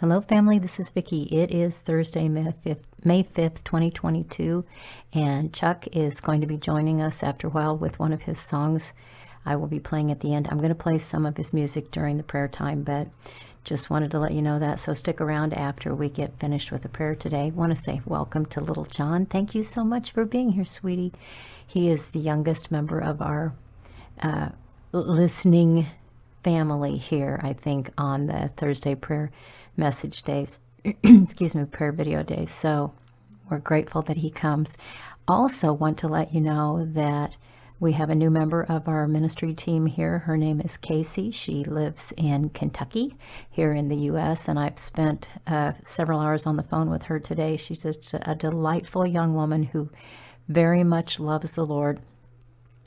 Hello family, this is Vicky. It is Thursday, May 5th, 2022, and Chuck is going to be joining us after a while with one of his songs I will be playing at the end. I'm going to play some of his music during the prayer time, but just wanted to let you know that, so stick around after we get finished with the prayer today. I want to say welcome to Little John. Thank you so much for being here, sweetie. He is the youngest member of our listening family here, I think, on the Thursday prayer message days, excuse me, prayer video days. So we're grateful that he comes. Also want to let you know that we have a new member of our ministry team here. Her name is Casey. She lives in Kentucky here in the U.S., and I've spent several hours on the phone with her today. She's a delightful young woman who very much loves the Lord,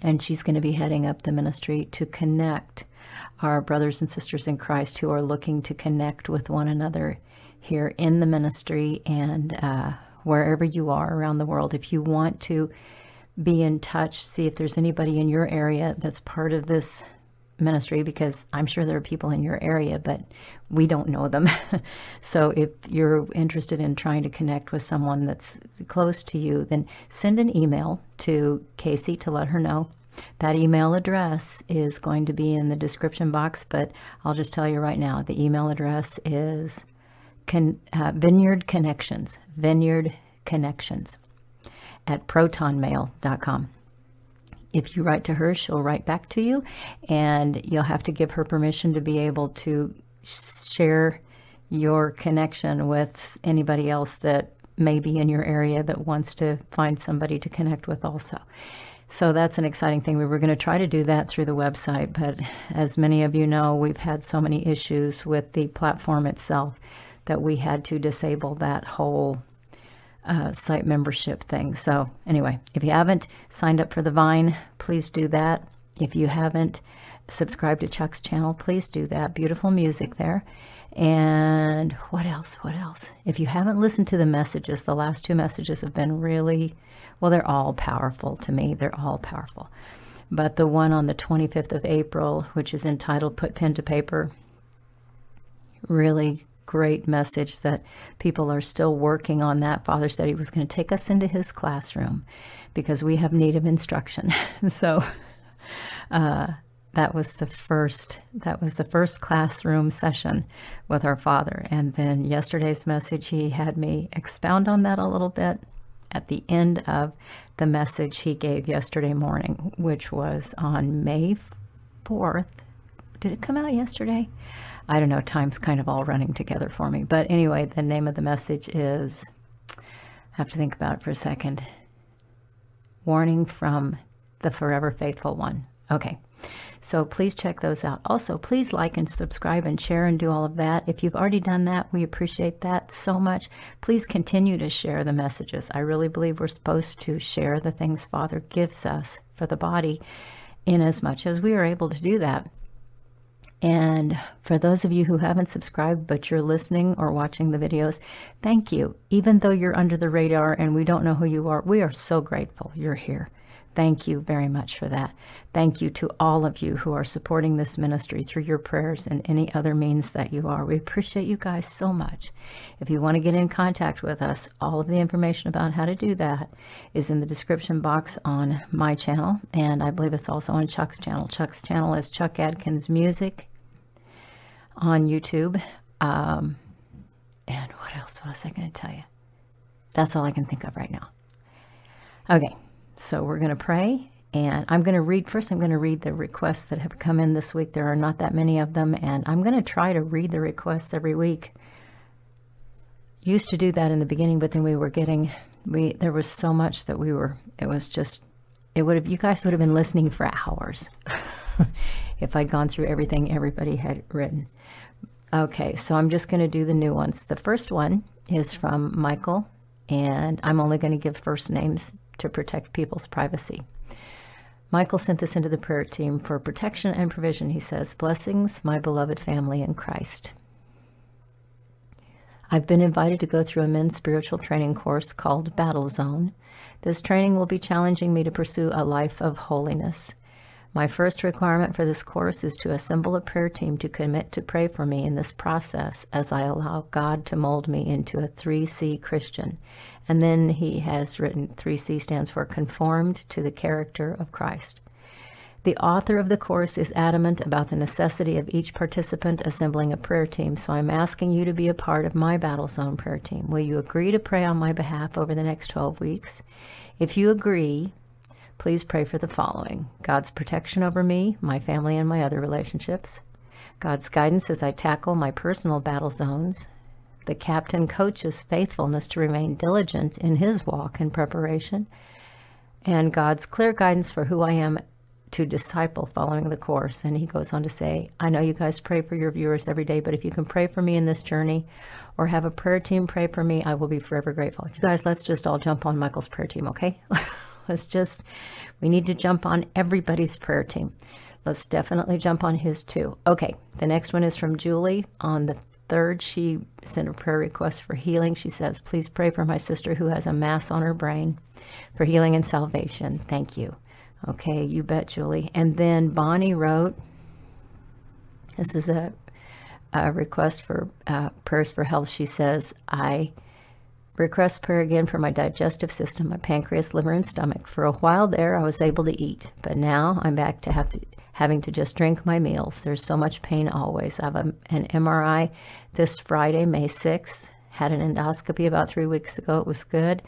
and she's going to be heading up the ministry to connect our brothers and sisters in Christ who are looking to connect with one another here in the ministry and wherever you are around the world. If you want to be in touch, see if there's anybody in your area that's part of this ministry, because I'm sure there are people in your area, but we don't know them. So if you're interested in trying to connect with someone that's close to you, then send an email to Casey to let her know. That email address is going to be in the description box, but I'll just tell you right now, the email address is vineyardconnections@protonmail.com. If you write to her, she'll write back to you, and you'll have to give her permission to be able to share your connection with anybody else that may be in your area that wants to find somebody to connect with also. So that's an exciting thing. We were going to try to do that through the website, but as many of you know, we've had so many issues with the platform itself that we had to disable that whole site membership thing. So anyway, if you haven't signed up for the Vine, please do that. If you haven't subscribed to Chuck's channel, please do that. Beautiful music there. And what else? What else? If you haven't listened to the messages, the last two messages have been really, well, they're all powerful to me. They're all powerful. But the one on the 25th of April, which is entitled Put Pen to Paper, really great message that people are still working on that. Father said he was going to take us into his classroom because we have need of instruction. So, That was the first classroom session with our father. And then yesterday's message, he had me expound on that a little bit at the end of the message he gave yesterday morning, which was on May 4th. Did it come out yesterday? I don't know. Time's kind of all running together for me. But anyway, the name of the message is, I have to think about it for a second, Warning from the Forever Faithful One. Okay. So please check those out. Also, please like and subscribe and share and do all of that. If you've already done that, we appreciate that so much. Please continue to share the messages. I really believe we're supposed to share the things Father gives us for the body in as much as we are able to do that. And for those of you who haven't subscribed, but you're listening or watching the videos, thank you. Even though you're under the radar and we don't know who you are, we are so grateful you're here. Thank you very much for that. Thank you to all of you who are supporting this ministry through your prayers and any other means that you are. We appreciate you guys so much. If you want to get in contact with us, all of the information about how to do that is in the description box on my channel, and I believe it's also on Chuck's channel. Chuck's channel is Chuck Adkins Music on YouTube. And what else was I going to tell you? That's all I can think of right now. Okay. So we're going to pray, and I'm going to read the requests that have come in this week. There are not that many of them, and I'm going to try to read the requests every week. Used to do that in the beginning, but then there was so much that you guys would have been listening for hours if I'd gone through everything everybody had written. Okay, so I'm just going to do the new ones. The first one is from Michael, and I'm only going to give first names to protect people's privacy. Michael sent this into the prayer team for protection and provision. He says, blessings, my beloved family in Christ. I've been invited to go through a men's spiritual training course called Battle Zone. This training will be challenging me to pursue a life of holiness. My first requirement for this course is to assemble a prayer team to commit to pray for me in this process as I allow God to mold me into a 3C Christian. And then he has written, 3C stands for conformed to the character of Christ. The author of the course is adamant about the necessity of each participant assembling a prayer team, so I'm asking you to be a part of my Battle Zone prayer team. Will you agree to pray on my behalf over the next 12 weeks? If you agree, please pray for the following: God's protection over me, my family, and my other relationships, God's guidance as I tackle my personal battle zones, the captain coach's faithfulness to remain diligent in his walk and preparation, and God's clear guidance for who I am to disciple following the course. And he goes on to say, I know you guys pray for your viewers every day, but if you can pray for me in this journey or have a prayer team pray for me, I will be forever grateful. You guys, let's just all jump on Michael's prayer team, okay? Let's just, we need to jump on everybody's prayer team. Let's definitely jump on his too. Okay, the next one is from Julie. On the 3rd, she sent a prayer request for healing. She says, please pray for my sister who has a mass on her brain for healing and salvation. Thank you. Okay, you bet, Julie. And then Bonnie wrote, this is a request for prayers for health. She says, I request prayer again for my digestive system, my pancreas, liver, and stomach. For a while there, I was able to eat, but now I'm back to having to just drink my meals. There's so much pain always. I have an MRI this Friday, May 6th. Had an endoscopy about 3 weeks ago. It was good.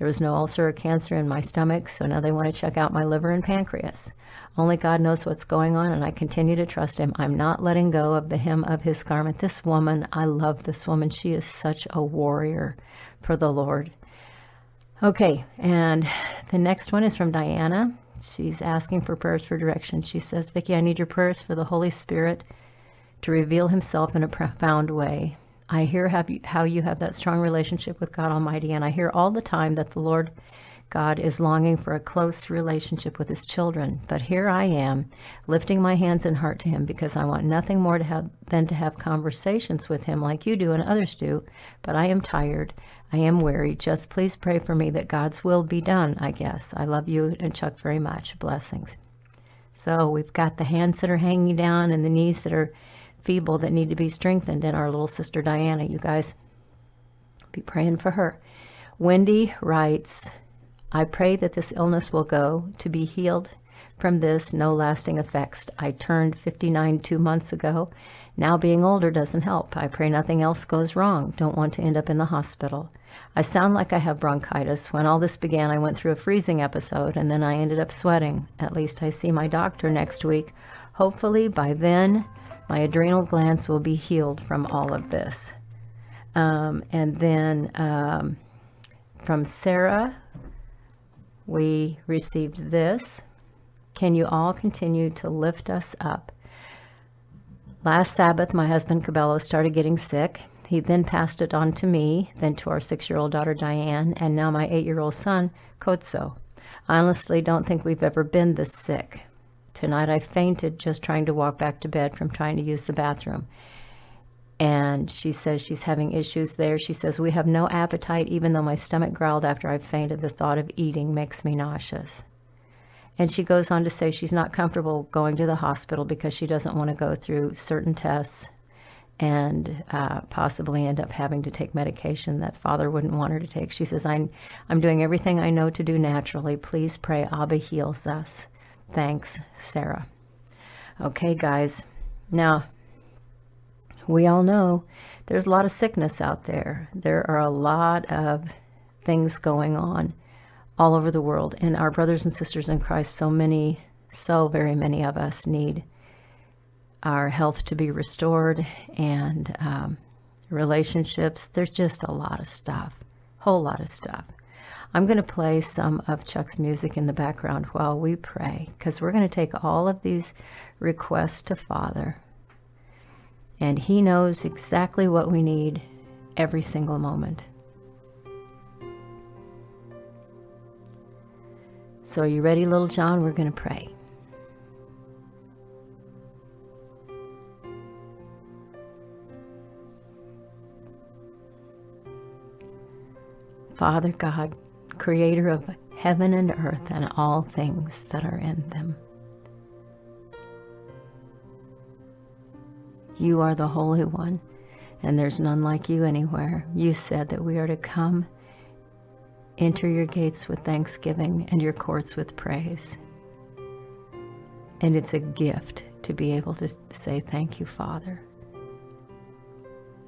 There was no ulcer or cancer in my stomach, so now they want to check out my liver and pancreas. Only God knows what's going on, and I continue to trust him. I'm not letting go of the hem of his garment. This woman, I love this woman. She is such a warrior for the Lord. Okay, and the next one is from Diana. She's asking for prayers for direction. She says, Vicky, I need your prayers for the Holy Spirit to reveal himself in a profound way. I hear how you have that strong relationship with God Almighty, and I hear all the time that the Lord God is longing for a close relationship with his children. But here I am, lifting my hands and heart to him, because I want nothing more than to have conversations with him like you do and others do. But I am tired. I am weary. Just please pray for me that God's will be done, I guess. I love you and Chuck very much. Blessings. So we've got the hands that are hanging down and the knees that are feeble that need to be strengthened, and our little sister Diana, you guys be praying for her. Wendy writes, I pray that this illness will go, to be healed from this, no lasting effects. I turned 59 2 months ago. Now being older doesn't help. I pray nothing else goes wrong. Don't want to end up in the hospital. I sound like I have bronchitis. When all this began, I went through a freezing episode, and then I ended up sweating. At least I see my doctor next week. Hopefully by then, my adrenal glands will be healed from all of this. And then from Sarah, we received this. Can you all continue to lift us up? Last Sabbath, my husband Cabello started getting sick. He then passed it on to me, then to our 6-year-old daughter Diane, and now my 8-year-old son, Kotso. I honestly don't think we've ever been this sick. Tonight I fainted just trying to walk back to bed from trying to use the bathroom. And she says she's having issues there. She says, we have no appetite, even though my stomach growled after I fainted. The thought of eating makes me nauseous. And she goes on to say she's not comfortable going to the hospital because she doesn't want to go through certain tests and possibly end up having to take medication that Father wouldn't want her to take. She says, I'm doing everything I know to do naturally. Please pray Abba heals us. Thanks, Sarah. Okay, guys. Now, we all know there's a lot of sickness out there. There are a lot of things going on all over the world. And our brothers and sisters in Christ, so very many of us need our health to be restored and relationships. There's just a lot of stuff, whole lot of stuff. I'm going to play some of Chuck's music in the background while we pray, because we're going to take all of these requests to Father. And he knows exactly what we need every single moment. So are you ready, Little John? We're going to pray. Father God, creator of heaven and earth and all things that are in them, You are the Holy One, and there's none like you anywhere. You said that we are to come, enter your gates with thanksgiving and your courts with praise. And it's a gift to be able to say, thank you, Father.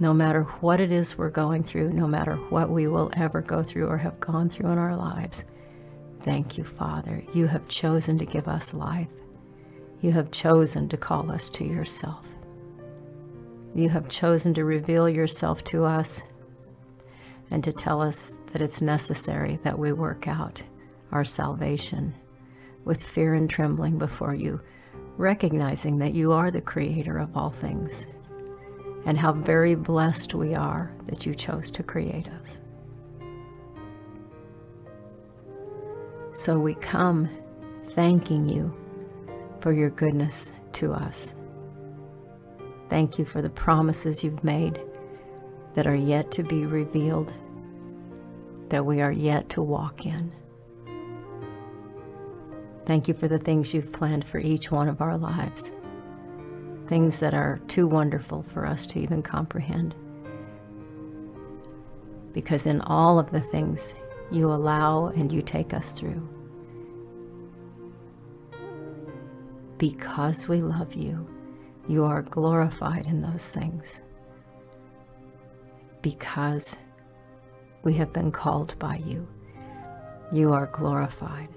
No matter what it is we're going through, no matter what we will ever go through or have gone through in our lives, thank you, Father. You have chosen to give us life. You have chosen to call us to yourself. You have chosen to reveal yourself to us and to tell us that it's necessary that we work out our salvation with fear and trembling before you, recognizing that you are the creator of all things, and how very blessed we are that you chose to create us. So we come thanking you for your goodness to us. Thank you for the promises you've made that are yet to be revealed, that we are yet to walk in. Thank you for the things you've planned for each one of our lives, things that are too wonderful for us to even comprehend. Because in all of the things you allow and you take us through, because we love you, you are glorified in those things. Because we have been called by you, you are glorified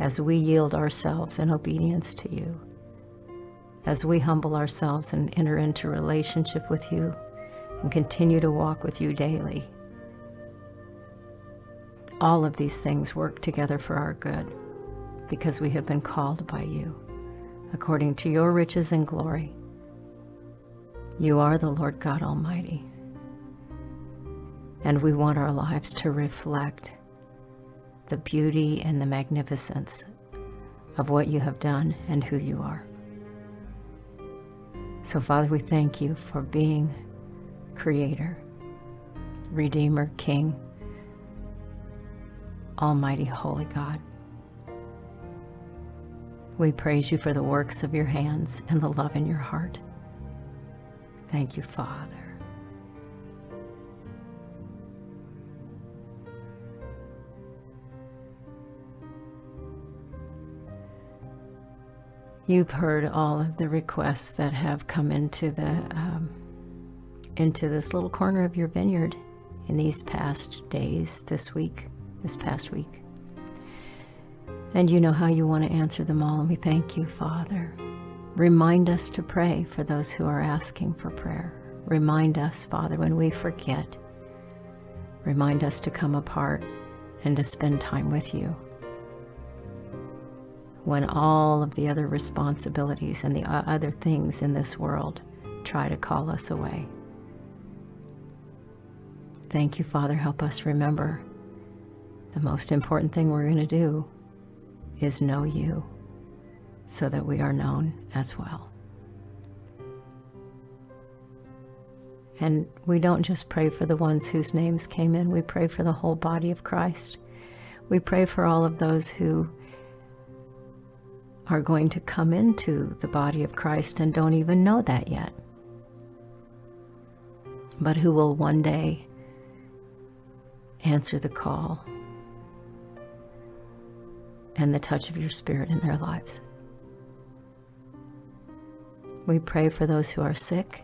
as we yield ourselves in obedience to you. As we humble ourselves and enter into relationship with you and continue to walk with you daily, all of these things work together for our good, because we have been called by you according to your riches and glory. You are the Lord God Almighty, and we want our lives to reflect the beauty and the magnificence of what you have done and who you are. So, Father, we thank you for being Creator, Redeemer, King, Almighty, Holy God. We praise you for the works of your hands and the love in your heart. Thank you, Father. You've heard all of the requests that have come into this little corner of your vineyard in these past days, this past week. And you know how you want to answer them all, and we thank you, Father. Remind us to pray for those who are asking for prayer. Remind us, Father, when we forget. Remind us to come apart and to spend time with you, when all of the other responsibilities and the other things in this world try to call us away. Thank you, Father. Help us remember the most important thing we're going to do is know you, so that we are known as well. And we don't just pray for the ones whose names came in. We pray for the whole body of Christ. We pray for all of those who are going to come into the body of Christ and don't even know that yet, but who will one day answer the call and the touch of your Spirit in their lives. We pray for those who are sick,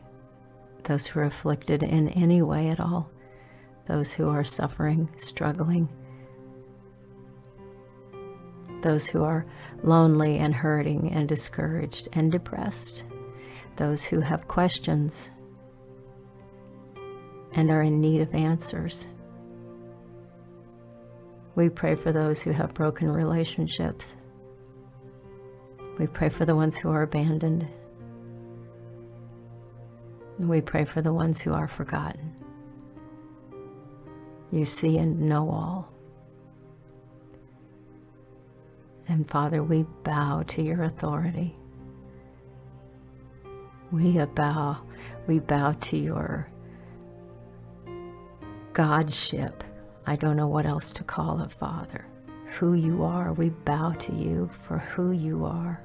those who are afflicted in any way at all, those who are suffering, struggling, those who are lonely and hurting and discouraged and depressed, those who have questions and are in need of answers. We pray for those who have broken relationships. We pray for the ones who are abandoned. And we pray for the ones who are forgotten. You see and know all. And Father, we bow to your authority. We bow to your Godship. I don't know what else to call it, Father. Who you are, we bow to you for who you are.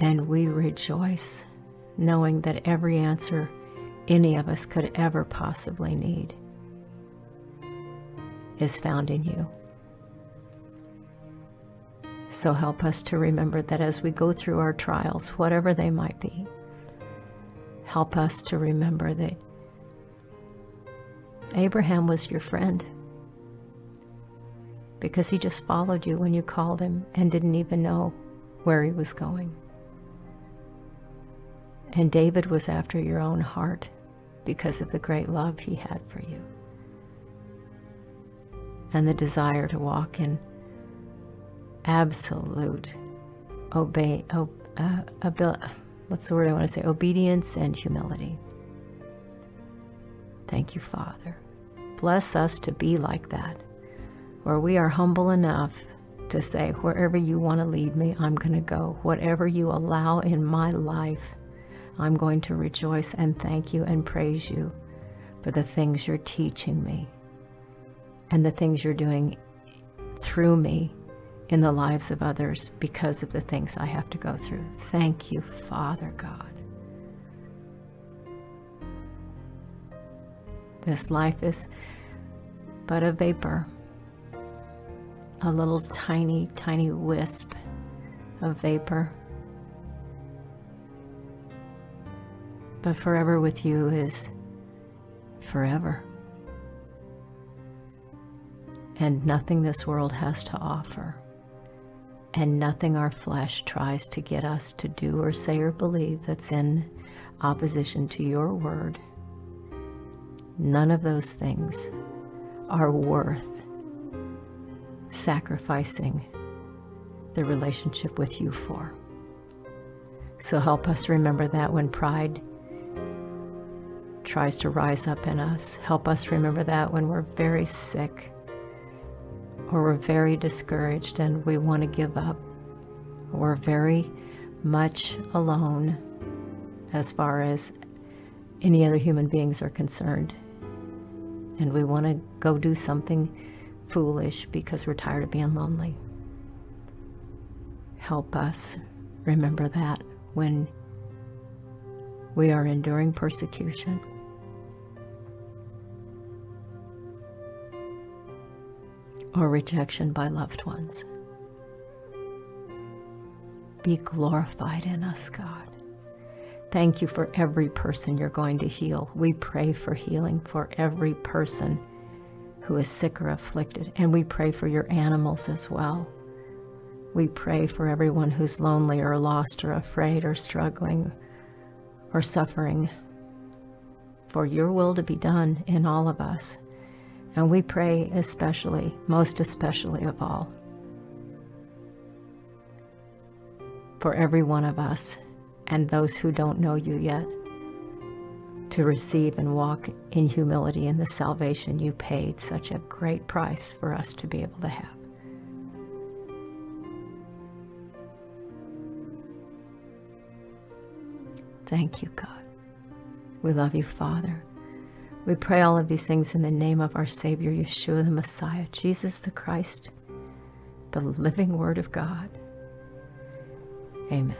And we rejoice, knowing that every answer any of us could ever possibly need is found in you. So help us to remember that as we go through our trials, whatever they might be, help us to remember that Abraham was your friend because he just followed you when you called him and didn't even know where he was going. And David was after your own heart because of the great love he had for you and the desire to walk in absolute obedience and humility. Thank you, Father. Bless us to be like that, where we are humble enough to say, wherever you want to lead me, I'm going to go. Whatever you allow in my life, I'm going to rejoice and thank you and praise you for the things you're teaching me and the things you're doing through me in the lives of others because of the things I have to go through. Thank you, Father God. This life is but a vapor, a little tiny, tiny wisp of vapor. But forever with you is forever. And nothing this world has to offer, and nothing our flesh tries to get us to do or say or believe that's in opposition to your word. None of those things are worth sacrificing the relationship with you for. So help us remember that when pride tries to rise up in us. Help us remember that when we're very sick or we're very discouraged and we want to give up. We're very much alone as far as any other human beings are concerned. And we want to go do something foolish because we're tired of being lonely. Help us remember that when we are enduring persecution. Or rejection by loved ones. Be glorified in us, God. Thank you for every person you're going to heal. We pray for healing for every person who is sick or afflicted, and we pray for your animals as well. We pray for everyone who's lonely or lost or afraid or struggling or suffering, for your will to be done in all of us. And we pray especially, most especially of all, for every one of us and those who don't know you yet to receive and walk in humility in the salvation you paid such a great price for us to be able to have. Thank you, God. We love you, Father. We pray all of these things in the name of our Savior, Yeshua the Messiah, Jesus the Christ, the living Word of God. Amen.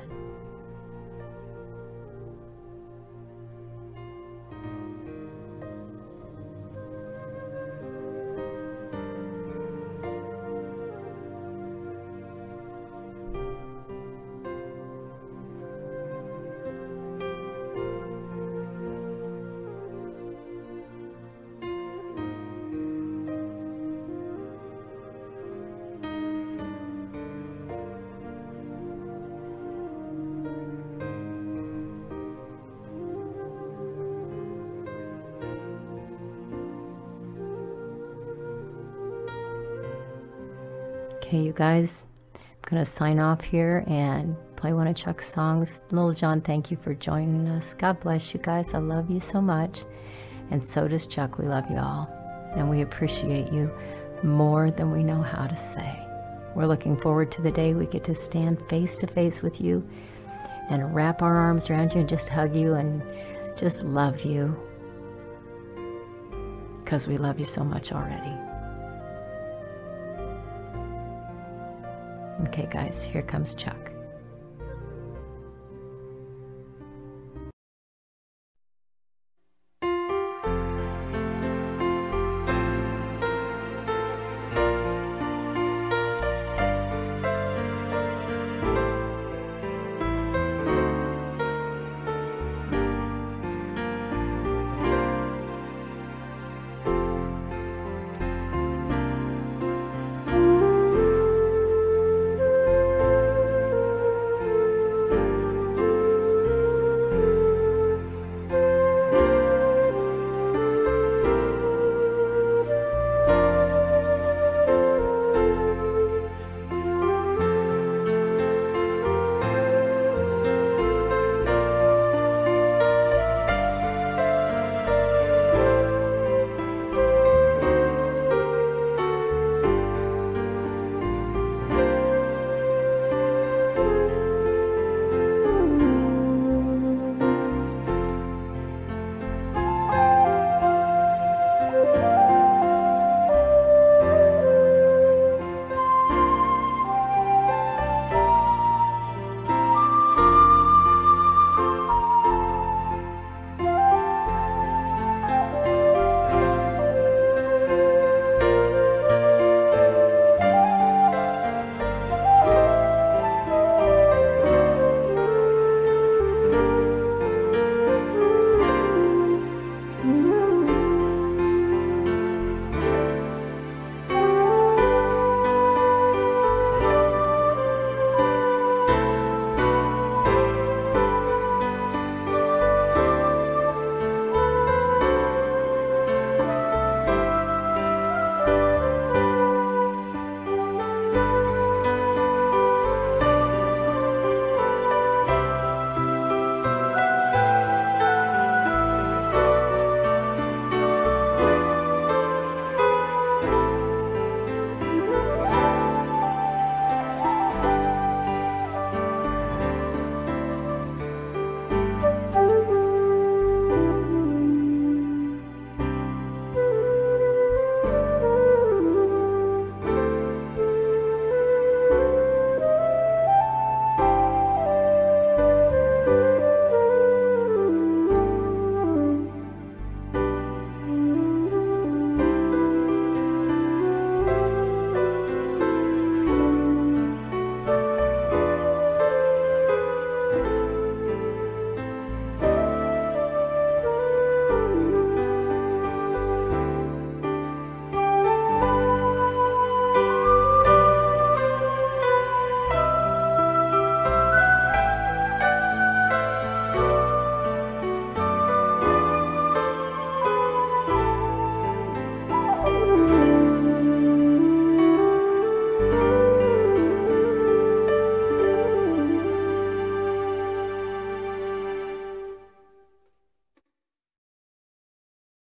Okay, you guys, I'm going to sign off here and play one of Chuck's songs. Little John, thank you for joining us. God bless you guys. I love you so much. And so does Chuck. We love you all. And we appreciate you more than we know how to say. We're looking forward to the day we get to stand face to face with you and wrap our arms around you and just hug you and just love you. Because we love you so much already. Okay, guys, here comes Chuck.